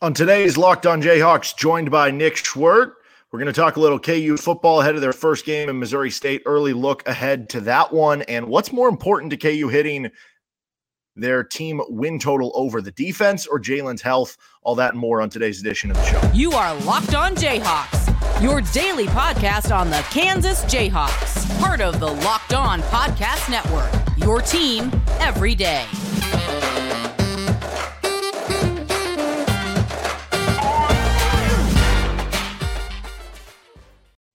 On today's Locked On Jayhawks, joined by Nick Schwerdt, we're going to talk a little KU football ahead of their first game in Missouri State, early look ahead to that one, and what's more important to KU hitting their team win total over the defense or Jalen's health, all that and more on today's edition of the show. You are Locked On Jayhawks, your daily podcast on the Kansas Jayhawks, part of the Locked On Podcast Network, your team every day.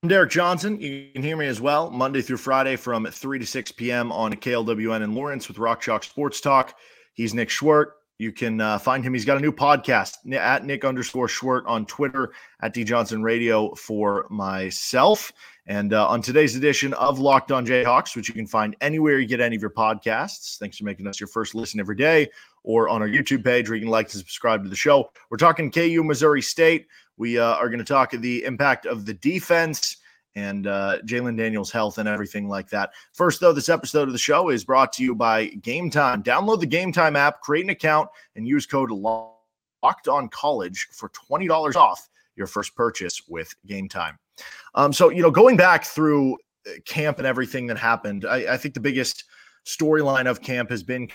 I'm Derek Johnson. You can hear me as well Monday through Friday from 3 to 6 p.m. on KLWN in Lawrence with Rock Chalk Sports Talk. He's Nick Schwerdt. You can find him. He's got a new podcast at Nick_Schwerdt on Twitter, at D Johnson Radio for myself. And on today's edition of Locked On Jayhawks, which you can find anywhere you get any of your podcasts. Thanks for making us your first listen every day, or on our YouTube page where you can like and subscribe to the show. We're talking KU Missouri State. We are going to talk the impact of the defense and Jalon Daniels' health and everything like that. First, though, this episode of the show is brought to you by GameTime. Download the GameTime app, create an account, and use code LOCKEDONCOLLEGE for $20 off your first purchase with GameTime. Going back through camp and everything that happened, I think the biggest storyline of camp has been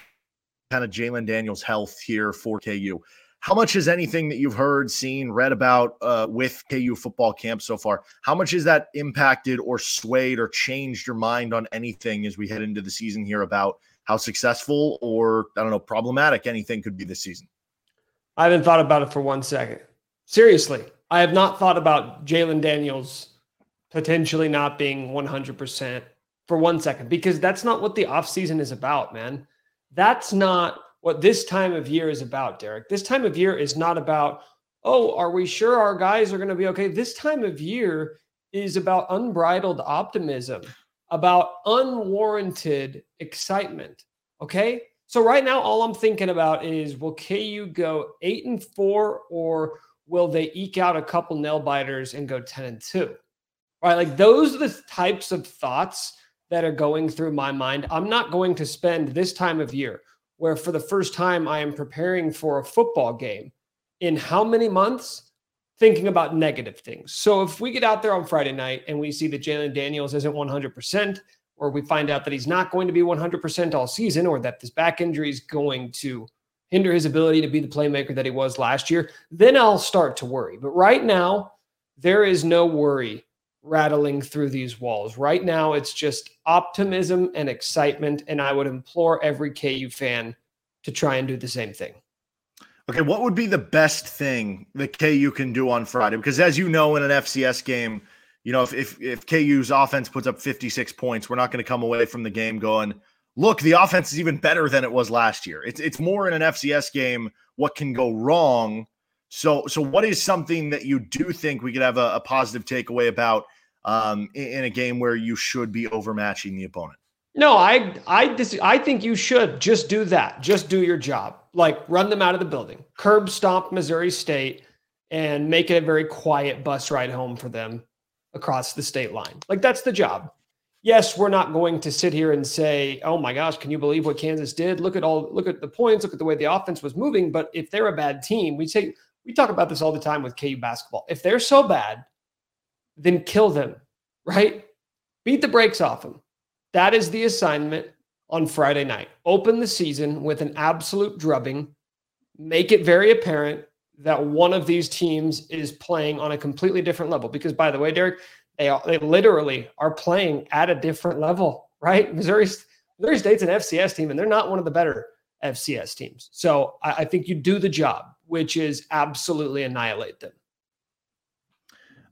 kind of Jalon Daniels' health here for KU. How much is anything that you've heard, seen, read about with KU football camp so far? How much has that impacted or swayed or changed your mind on anything as we head into the season here about how successful or, problematic anything could be this season? I haven't thought about it for 1 second. Seriously, I have not thought about Jalon Daniels potentially not being 100% for 1 second, because that's not what the offseason is about, man. That's not what this time of year is about, Derek. This time of year is not about, oh, are we sure our guys are going to be okay? This time of year is about unbridled optimism, about unwarranted excitement, okay? So right now, all I'm thinking about is, will KU go 8-4, or will they eke out a couple nail biters and go 10-2? All right, like, those are the types of thoughts that are going through my mind. I'm not going to spend this time of year, where for the first time I am preparing for a football game in how many months, thinking about negative things. So if we get out there on Friday night and we see that Jalon Daniels isn't 100%, or we find out that he's not going to be 100% all season, or that this back injury is going to hinder his ability to be the playmaker that he was last year, then I'll start to worry. But right now, there is no worry rattling through these walls. Right now, it's just optimism and excitement, and I would implore every KU fan to try and do the same thing. Okay, what would be the best thing that KU can do on Friday? Because as you know, in an FCS game, you know, if KU's offense puts up 56 points, we're not going to come away from the game going, look, the offense is even better than it was last year. It's more in an FCS game, what can go wrong? So what is something that you do think we could have a positive takeaway about in a game where you should be overmatching the opponent? No, I think you should just do that. Just do your job. Like, run them out of the building. Curb stomp Missouri State and make it a very quiet bus ride home for them across the state line. Like, that's the job. Yes, we're not going to sit here and say, oh my gosh, can you believe what Kansas did? Look at the points, look at the way the offense was moving. But if they're a bad team, we talk about this all the time with KU basketball. If they're so bad, then kill them, right? Beat the brakes off them. That is the assignment on Friday night. Open the season with an absolute drubbing. Make it very apparent that one of these teams is playing on a completely different level. Because, by the way, Derek, they literally are playing at a different level, right? Missouri State's an FCS team, and they're not one of the better FCS teams. So I think you do the job, which is absolutely annihilate them.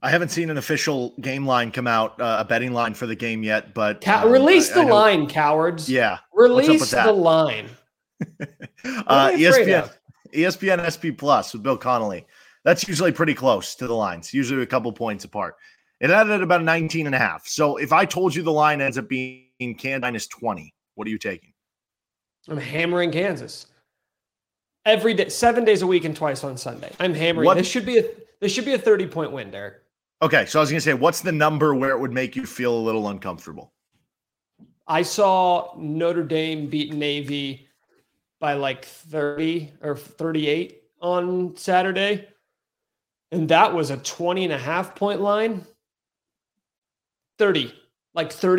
I haven't seen an official game line come out, a betting line for the game yet, but release the line, cowards. Yeah. Release the line. ESPN SP Plus with Bill Connolly. That's usually pretty close to the lines, usually a couple points apart. It ended at about 19.5. So if I told you the line ends up being Kansas -20, what are you taking? I'm hammering Kansas. Every day, 7 days a week and twice on Sunday. I'm hammering. This should be a 30-point win, Derek. Okay, so I was going to say, what's the number where it would make you feel a little uncomfortable? I saw Notre Dame beat Navy by like 30 or 38 on Saturday, and that was a 20.5 point line. 30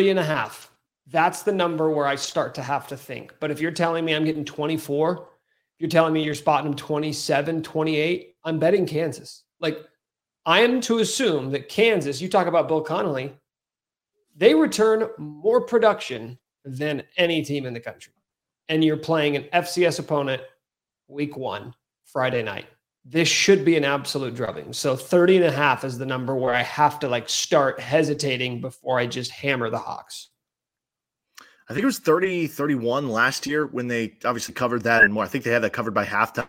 and a half. That's the number where I start to have to think. But if you're telling me I'm getting 24, if you're telling me you're spotting them 27, 28, I'm betting Kansas. Like, I am to assume that Kansas, you talk about Bill Connolly, they return more production than any team in the country. And you're playing an FCS opponent week 1, Friday night. This should be an absolute drubbing. So 30 and a half is the number where I have to like start hesitating before I just hammer the Hawks. I think it was 30-31 last year when they obviously covered that and more. I think they had that covered by halftime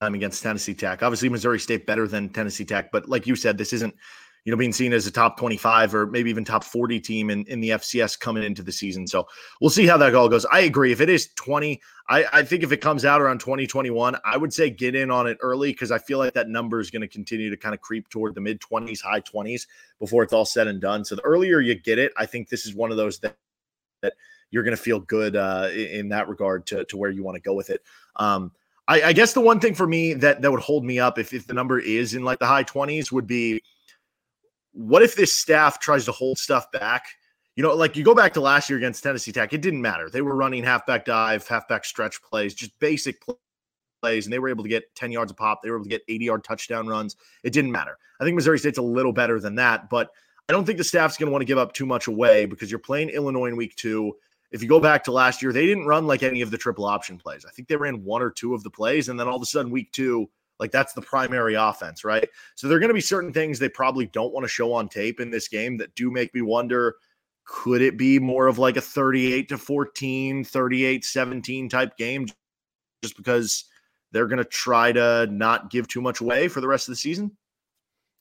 against Tennessee Tech. Obviously, Missouri State better than Tennessee Tech. But like you said, this isn't, you know, being seen as a top 25 or maybe even top 40 team in the FCS coming into the season. So we'll see how that all goes. I agree. If it is 20, I think if it comes out around 2021, I would say get in on it early because I feel like that number is going to continue to kind of creep toward the mid 20s, high 20s before it's all said and done. So the earlier you get it, I think this is one of those that you're going to feel good in that regard to where you want to go with it. I guess the one thing for me that would hold me up if the number is in like the high 20s would be, what if this staff tries to hold stuff back? You know, like you go back to last year against Tennessee Tech, it didn't matter. They were running halfback dive, halfback stretch plays, just basic plays, and they were able to get 10 yards a pop. They were able to get 80-yard touchdown runs. It didn't matter. I think Missouri State's a little better than that, but I don't think the staff's going to want to give up too much away because you're playing Illinois in week 2. If you go back to last year, they didn't run like any of the triple option plays. I think they ran one or two of the plays, and then all of a sudden week 2, like that's the primary offense, right? So there are going to be certain things they probably don't want to show on tape in this game that do make me wonder, could it be more of like a 38-14, 38-17 type game just because they're going to try to not give too much away for the rest of the season?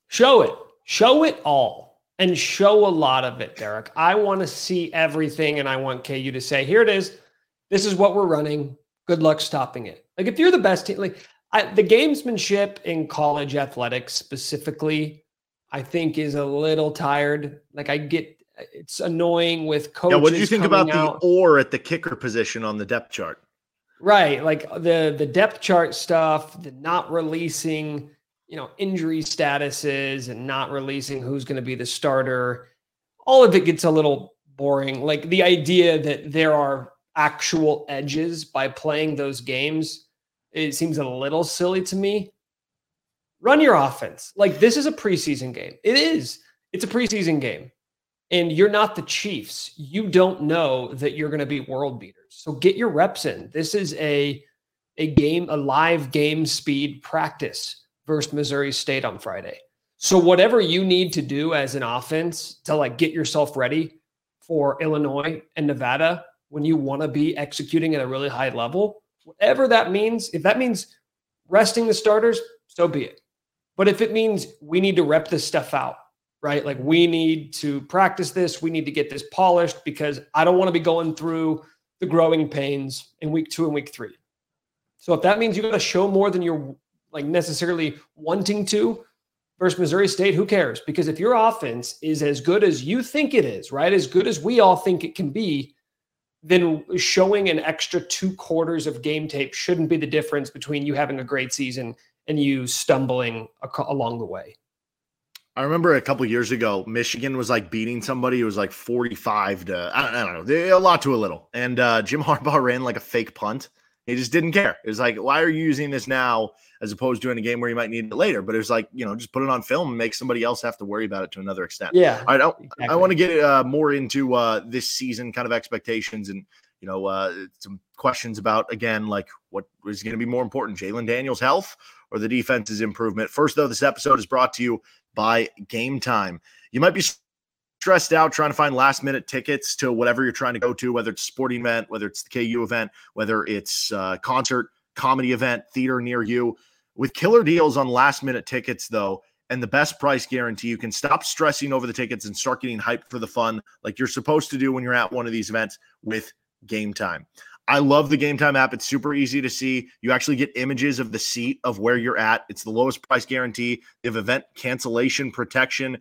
Show it. Show it all and show a lot of it, Derek. I want to see everything, and I want KU to say, here it is. This is what we're running. Good luck stopping it. Like if you're the best team, like the gamesmanship in college athletics specifically, I think, is a little tired. Like I get, it's annoying with coaches. Yeah, what do you think about the "or" at the kicker position on the depth chart? Right, like the depth chart stuff, the not releasing, you know, injury statuses and not releasing who's going to be the starter. All of it gets a little boring. Like the idea that there are actual edges by playing those games, it seems a little silly to me. Run your offense. Like this is a preseason game. It is. It's a preseason game. And you're not the Chiefs. You don't know that you're going to be world beaters. So get your reps in. This is a game, a live game speed practice versus Missouri State on Friday. So whatever you need to do as an offense to like get yourself ready for Illinois and Nevada when you want to be executing at a really high level, whatever that means, if that means resting the starters, so be it. But if it means we need to rep this stuff out, right? Like we need to practice this. We need to get this polished because I don't want to be going through the growing pains in week 2 and week 3. So if that means you got to show more than you're like necessarily wanting to versus Missouri State, who cares? Because if your offense is as good as you think it is, right? As good as we all think it can be, then showing an extra 2 quarters of game tape shouldn't be the difference between you having a great season and you stumbling along the way. I remember a couple of years ago, Michigan was like beating somebody. It was like 45 to, I don't know, a lot to a little. And Jim Harbaugh ran like a fake punt. He just didn't care. It was like, why are you using this now as opposed to in a game where you might need it later? But it was like, you know, just put it on film and make somebody else have to worry about it to another extent. Yeah. All right, I want to get more into this season kind of expectations and, you know, some questions about, again, like what is going to be more important, Jalon Daniels' health or the defense's improvement. First, though, this episode is brought to you by Game Time. You might be stressed out trying to find last-minute tickets to whatever you're trying to go to, whether it's a sporting event, whether it's the KU event, whether it's a concert, comedy event, theater near you. With killer deals on last-minute tickets, though, and the best price guarantee, you can stop stressing over the tickets and start getting hyped for the fun like you're supposed to do when you're at one of these events with Game Time. I love the Game Time app. It's super easy to see. You actually get images of the seat of where you're at. It's the lowest price guarantee. They have event cancellation protection.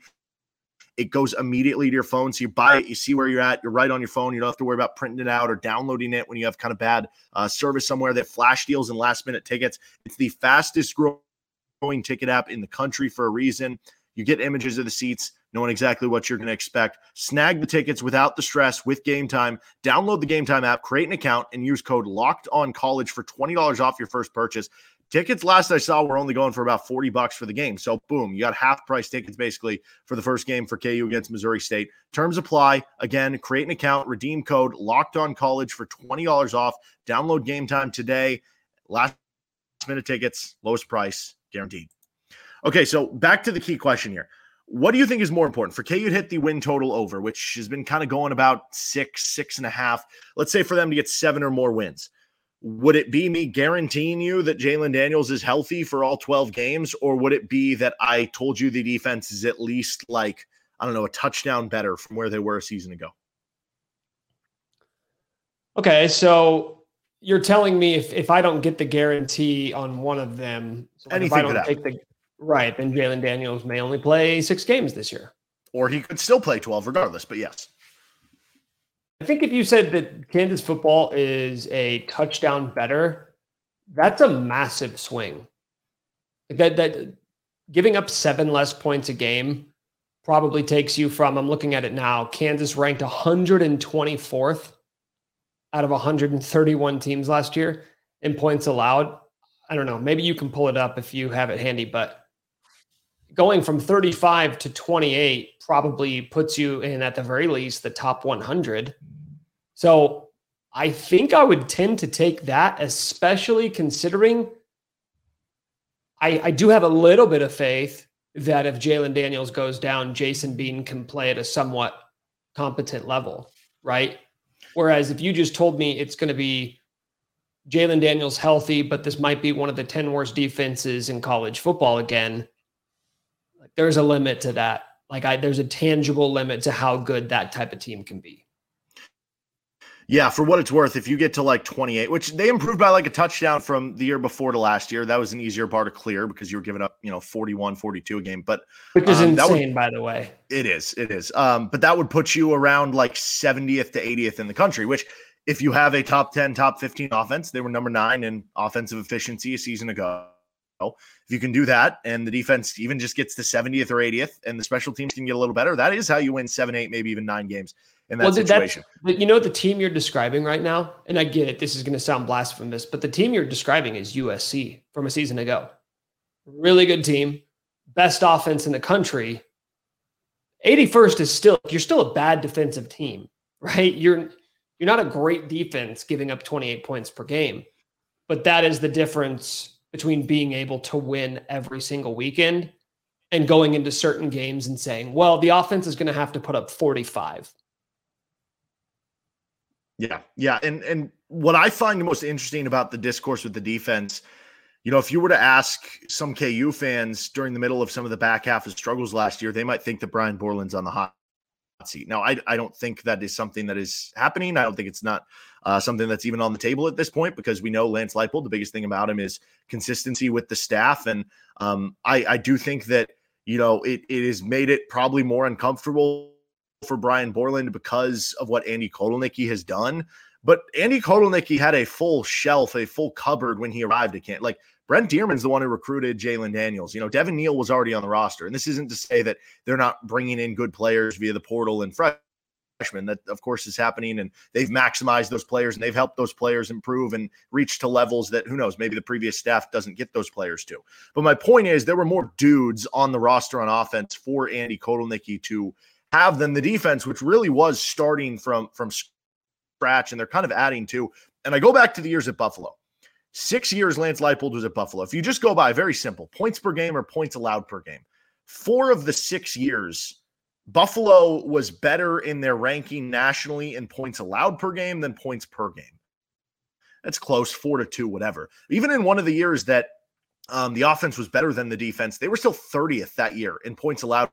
It goes immediately to your phone. So you buy it, you see where you're at, you're right on your phone. You don't have to worry about printing it out or downloading it when you have kind of bad service somewhere. They have flash deals and last-minute tickets. It's the fastest growing ticket app in the country for a reason. You get images of the seats, knowing exactly what you're going to expect. Snag the tickets without the stress with GameTime. Download the GameTime app, create an account, and use code LOCKEDONCOLLEGE for $20 off your first purchase. Tickets last I saw were only going for about $40 for the game. So, boom, you got half-price tickets basically for the first game for KU against Missouri State. Terms apply. Again, create an account, redeem code LOCKEDONCOLLEGE for $20 off. Download GameTime today. Last-minute tickets, lowest price, guaranteed. Okay, so back to the key question here. What do you think is more important? For KU to hit the win total over, which has been kind of going about 6, 6.5. Let's say for them to get 7 or more wins. Would it be me guaranteeing you that Jalon Daniels is healthy for all 12 games, or would it be that I told you the defense is at least like, I don't know, a touchdown better from where they were a season ago? Okay, so you're telling me if I don't get the guarantee on one of them, so like anything right, then Jalon Daniels may only play 6 games this year. Or he could still play 12 regardless, but yes. I think if you said that Kansas football is a touchdown better, that's a massive swing. That giving up 7 less points a game probably takes you from, I'm looking at it now, Kansas ranked 124th out of 131 teams last year in points allowed. I don't know, maybe you can pull it up if you have it handy, but going from 35 to 28 probably puts you in, at the very least, the top 100. So I think I would tend to take that, especially considering I do have a little bit of faith that if Jalon Daniels goes down, Jason Bean can play at a somewhat competent level, right? Whereas if you just told me it's going to be Jalon Daniels healthy, but this might be one of the 10 worst defenses in college football again, there's a limit to that. There's a tangible limit to how good that type of team can be. Yeah, for what it's worth, if you get to 28, which they improved by a touchdown from the year before to last year, that was an easier bar to clear because you were giving up, 41, 42 a game. But which is insane, by the way. It is. But that would put you around 70th to 80th in the country, which if you have a top 10, top 15 offense, they were number 9 in offensive efficiency a season ago. If you can do that and the defense even just gets to 70th or 80th and the special teams can get a little better, that is how you win 7, 8, maybe even 9 games in that situation. The team you're describing right now, and I get it, this is going to sound blasphemous, but the team you're describing is USC from a season ago. Really good team, best offense in the country. 81st is you're still a bad defensive team, right? You're not a great defense giving up 28 points per game, but that is the difference between being able to win every single weekend and going into certain games and saying, well, the offense is going to have to put up 45. Yeah. And what I find the most interesting about the discourse with the defense, if you were to ask some KU fans during the middle of some of the back half of struggles last year, they might think that Brian Borland's on the hot seat. Now, I don't think that is something that is happening. I don't think it's not something that's even on the table at this point, because we know Lance Leipold, the biggest thing about him is consistency with the staff. And I do think that, it has made it probably more uncomfortable for Brian Borland because of what Andy Kotelnicki has done. But Andy Kotelnicki had a full shelf, a full cupboard when he arrived at camp. Brent Dearman's the one who recruited Jalon Daniels. Devin Neal was already on the roster. And this isn't to say that they're not bringing in good players via the portal and freshmen. That, of course, is happening. And they've maximized those players and they've helped those players improve and reach to levels that, who knows, maybe the previous staff doesn't get those players to. But my point is there were more dudes on the roster on offense for Andy Kotelnicki to have than the defense, which really was starting from scratch. And they're kind of adding to. And I go back to the years at Buffalo. 6 years Lance Leipold was at Buffalo. If you just go by, very simple, points per game or points allowed per game. 4 of the 6 years, Buffalo was better in their ranking nationally in points allowed per game than points per game. That's close, 4-2, whatever. Even in one of the years that the offense was better than the defense, they were still 30th that year in points allowed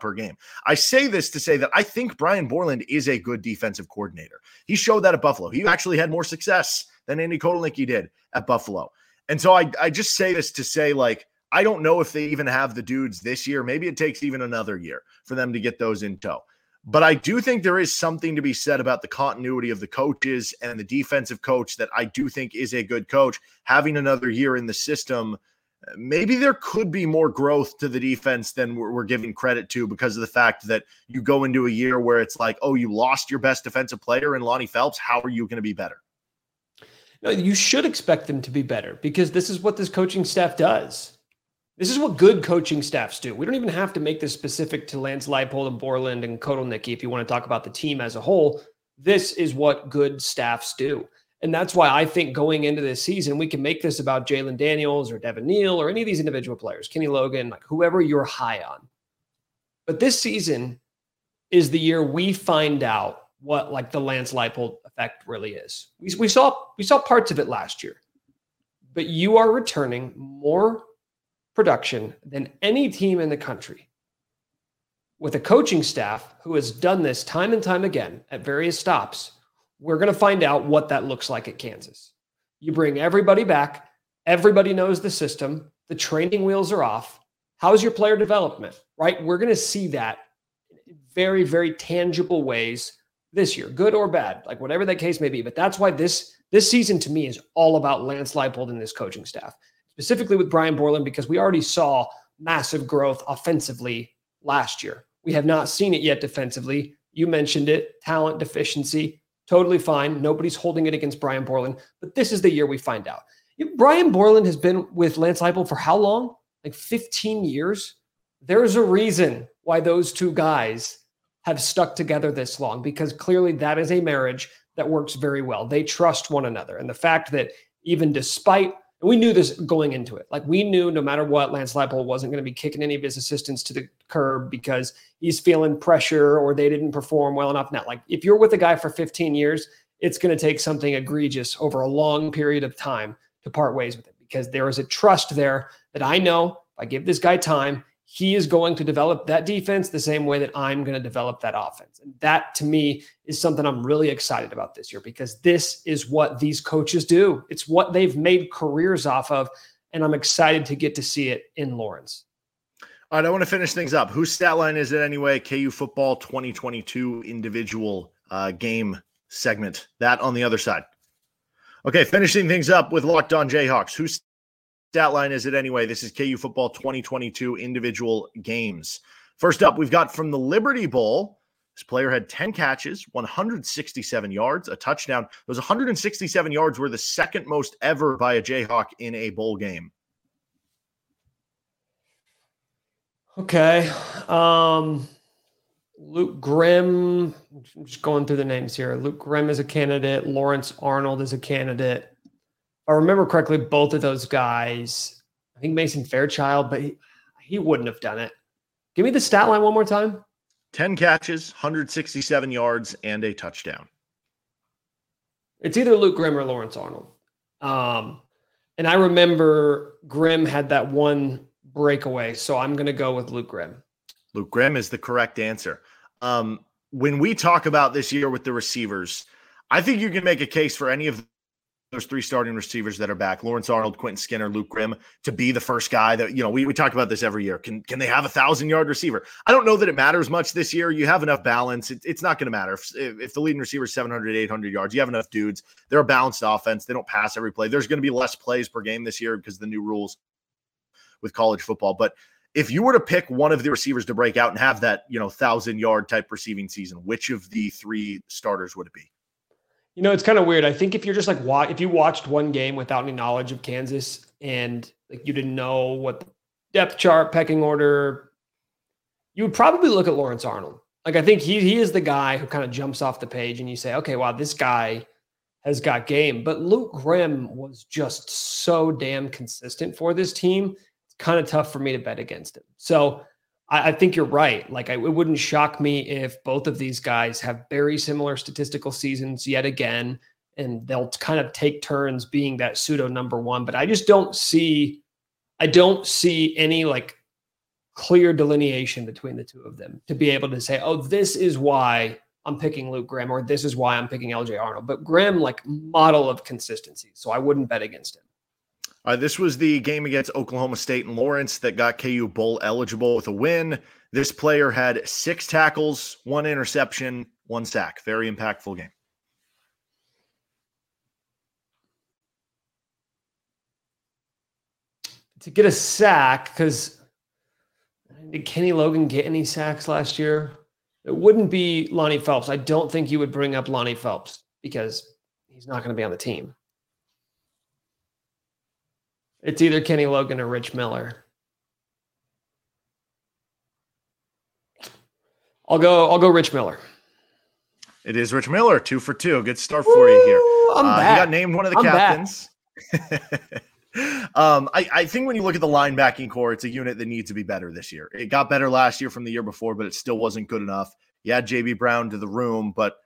per game. I say this to say that I think Brian Borland is a good defensive coordinator. He showed that at Buffalo. He actually had more success than Andy Kotelnicki did at Buffalo. And so I just say this to say, I don't know if they even have the dudes this year. Maybe it takes even another year for them to get those in tow. But I do think there is something to be said about the continuity of the coaches and the defensive coach that I do think is a good coach. Having another year in the system, maybe there could be more growth to the defense than we're giving credit to, because of the fact that you go into a year where it's like, oh, you lost your best defensive player in Lonnie Phelps. How are you going to be better? No, you should expect them to be better, because this is what this coaching staff does. This is what good coaching staffs do. We don't even have to make this specific to Lance Leipold and Borland and Kotelnicki if you want to talk about the team as a whole. This is what good staffs do. And that's why I think going into this season, we can make this about Jalon Daniels or Devin Neal or any of these individual players, Kenny Logan, like whoever you're high on. But this season is the year we find out what like the Lance Leipold effect really is. We saw parts of it last year, but you are returning more production than any team in the country with a coaching staff who has done this time and time again at various stops. We're going to find out what that looks like at Kansas. You bring everybody back. Everybody knows the system. The training wheels are off. How's your player development, right? We're going to see that in very, very tangible ways this year, good or bad, like whatever that case may be. But that's why this season to me is all about Lance Leipold and this coaching staff, specifically with Brian Borland, because we already saw massive growth offensively last year. We have not seen it yet defensively. You mentioned it, talent deficiency, totally fine. Nobody's holding it against Brian Borland, but this is the year we find out. Brian Borland has been with Lance Leipold for how long? Like 15 years? There's a reason why those two guys have stuck together this long, because clearly that is a marriage that works very well. They trust one another. And the fact that even despite, and we knew this going into it. Like we knew no matter what, Lance Leipold wasn't going to be kicking any of his assistants to the curb because he's feeling pressure or they didn't perform well enough. Now, like if you're with a guy for 15 years, it's going to take something egregious over a long period of time to part ways with it, because there is a trust there that I know if I give this guy time, he is going to develop that defense the same way that I'm going to develop that offense. And that to me is something I'm really excited about this year, because this is what these coaches do. It's what they've made careers off of. And I'm excited to get to see it in Lawrence. All right, I want to finish things up. Whose stat line is it anyway? KU football 2022 individual game segment. That on the other side. Okay, finishing things up with Locked On Jayhawks. Whose stat line is it anyway? This is KU football 2022 individual games. First up, we've got from the Liberty Bowl. This player had 10 catches, 167 yards, a touchdown. Those 167 yards were the second most ever by a Jayhawk in a bowl game. Okay. Luke Grimm. I'm just going through the names here. Luke Grimm is a candidate. Lawrence Arnold is a candidate. I remember correctly, both of those guys, I think Mason Fairchild, but he wouldn't have done it. Give me the stat line one more time. 10 catches, 167 yards, and a touchdown. It's either Luke Grimm or Lawrence Arnold. And I remember Grimm had that one breakaway, so I'm going to go with Luke Grimm. Luke Grimm is the correct answer. When we talk about this year with the receivers, I think you can make a case for any of those three starting receivers that are back, Lawrence Arnold, Quentin Skinner, Luke Grimm, to be the first guy that, you know, we talk about this every year. Can they have 1,000-yard receiver? I don't know that it matters much this year. You have enough balance. It's not going to matter. If the leading receiver is 700, 800 yards, you have enough dudes. They're a balanced offense. They don't pass every play. There's going to be less plays per game this year because of the new rules with college football. But if you were to pick one of the receivers to break out and have that, you know, 1,000-yard type receiving season, which of the three starters would it be? You know, it's kind of weird. I think if you're just like, if you watched one game without any knowledge of Kansas and like you didn't know what the depth chart, pecking order, you would probably look at Lawrence Arnold. Like, I think he is the guy who kind of jumps off the page and you say, okay, wow, this guy has got game. But Luke Grimm was just so damn consistent for this team. It's kind of tough for me to bet against him. So I think you're right. Like, it wouldn't shock me if both of these guys have very similar statistical seasons yet again, and they'll kind of take turns being that pseudo number one. But I just don't see, any like clear delineation between the two of them to be able to say, oh, this is why I'm picking Luke Grimm, or this is why I'm picking LJ Arnold. But Grimm, like, model of consistency. So I wouldn't bet against him. This was the game against Oklahoma State and Lawrence that got KU bowl eligible with a win. This player had 6 tackles, 1 interception, 1 sack. Very impactful game. To get a sack, because did Kenny Logan get any sacks last year? It wouldn't be Lonnie Phelps. I don't think you would bring up Lonnie Phelps because he's not going to be on the team. It's either Kenny Logan or Rich Miller. I'll go Rich Miller. It is Rich Miller, 2 for 2. Good start for you here. You got named one of the captains. I think when you look at the linebacking core, it's a unit that needs to be better this year. It got better last year from the year before, but it still wasn't good enough. You had J.B. Brown to the room, but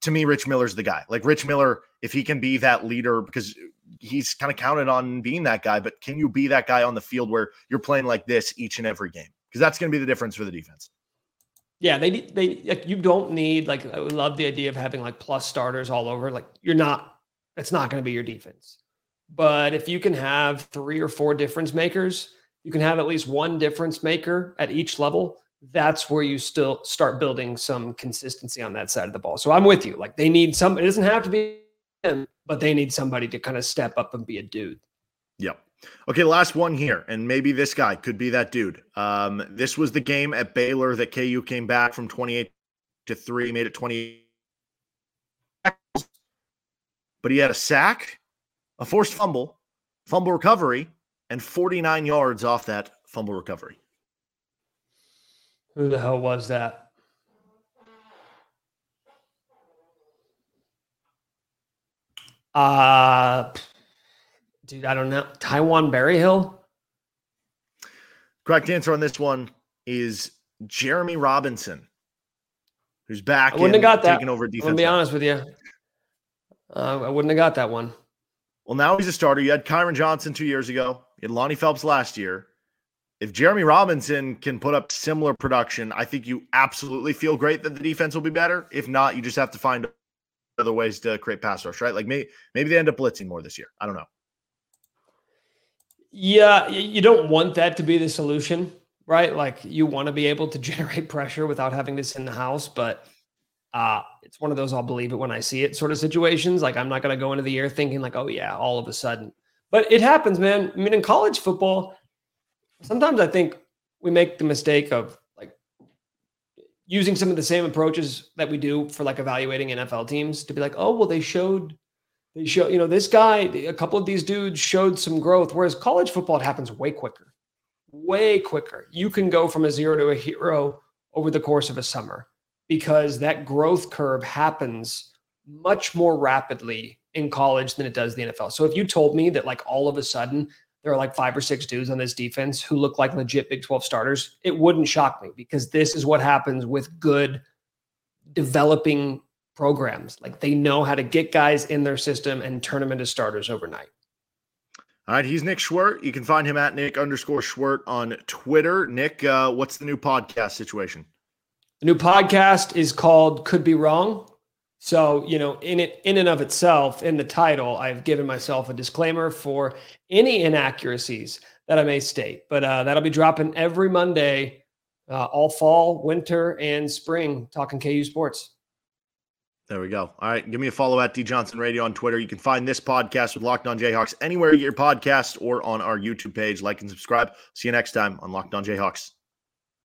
to me, Rich Miller's the guy. Like Rich Miller, if he can be that leader, because he's kind of counted on being that guy, but can you be that guy on the field where you're playing like this each and every game? Because that's going to be the difference for the defense. Yeah, they like, you don't need, like, I would love the idea of having like plus starters all over. Like it's not going to be your defense. But if you can have 3 or 4 difference makers, you can have at least one difference maker at each level. That's where you still start building some consistency on that side of the ball. So I'm with you. Like they need some, it doesn't have to be him, but they need somebody to kind of step up and be a dude. Yep. Okay. Last one here. And maybe this guy could be that dude. This was the game at Baylor that KU came back from 28-3, made it 20. But he had a sack, a forced fumble, fumble recovery, and 49 yards off that fumble recovery. Who the hell was that? Dude, I don't know. Taiwan Berryhill? Correct answer on this one is Jeremy Robinson, who's back and taking over defense. I'm going to be honest with you. I wouldn't have got that one. Well, now he's a starter. You had Kyron Johnson 2 years ago. You had Lonnie Phelps last year. If Jeremy Robinson can put up similar production, I think you absolutely feel great that the defense will be better. If not, you just have to find other ways to create pass rush, right? Like maybe they end up blitzing more this year. I don't know. Yeah, you don't want that to be the solution, right? Like you want to be able to generate pressure without having to send the house, but it's one of those I'll believe it when I see it sort of situations. Like I'm not going to go into the year thinking like, oh yeah, all of a sudden. But it happens, man. I mean, in college football, sometimes I think we make the mistake of like using some of the same approaches that we do for like evaluating NFL teams to be like, oh, well, they show, you know, this guy, a couple of these dudes showed some growth. Whereas college football, it happens way quicker. You can go from a zero to a hero over the course of a summer because that growth curve happens much more rapidly in college than it does the NFL. So if you told me that like all of a sudden there are like 5 or 6 dudes on this defense who look like legit Big 12 starters, it wouldn't shock me because this is what happens with good developing programs. Like they know how to get guys in their system and turn them into starters overnight. All right. He's Nick Schwerdt. You can find him at Nick_Schwerdt on Twitter. Nick, what's the new podcast situation? The new podcast is called Could Be Wrong. So, you know, in and of itself, in the title, I've given myself a disclaimer for any inaccuracies that I may state. But that'll be dropping every Monday, all fall, winter, and spring, talking KU sports. There we go. All right. Give me a follow at DJohnsonRadio on Twitter. You can find this podcast with Locked On Jayhawks anywhere you get your podcast or on our YouTube page. Like and subscribe. See you next time on Locked On Jayhawks.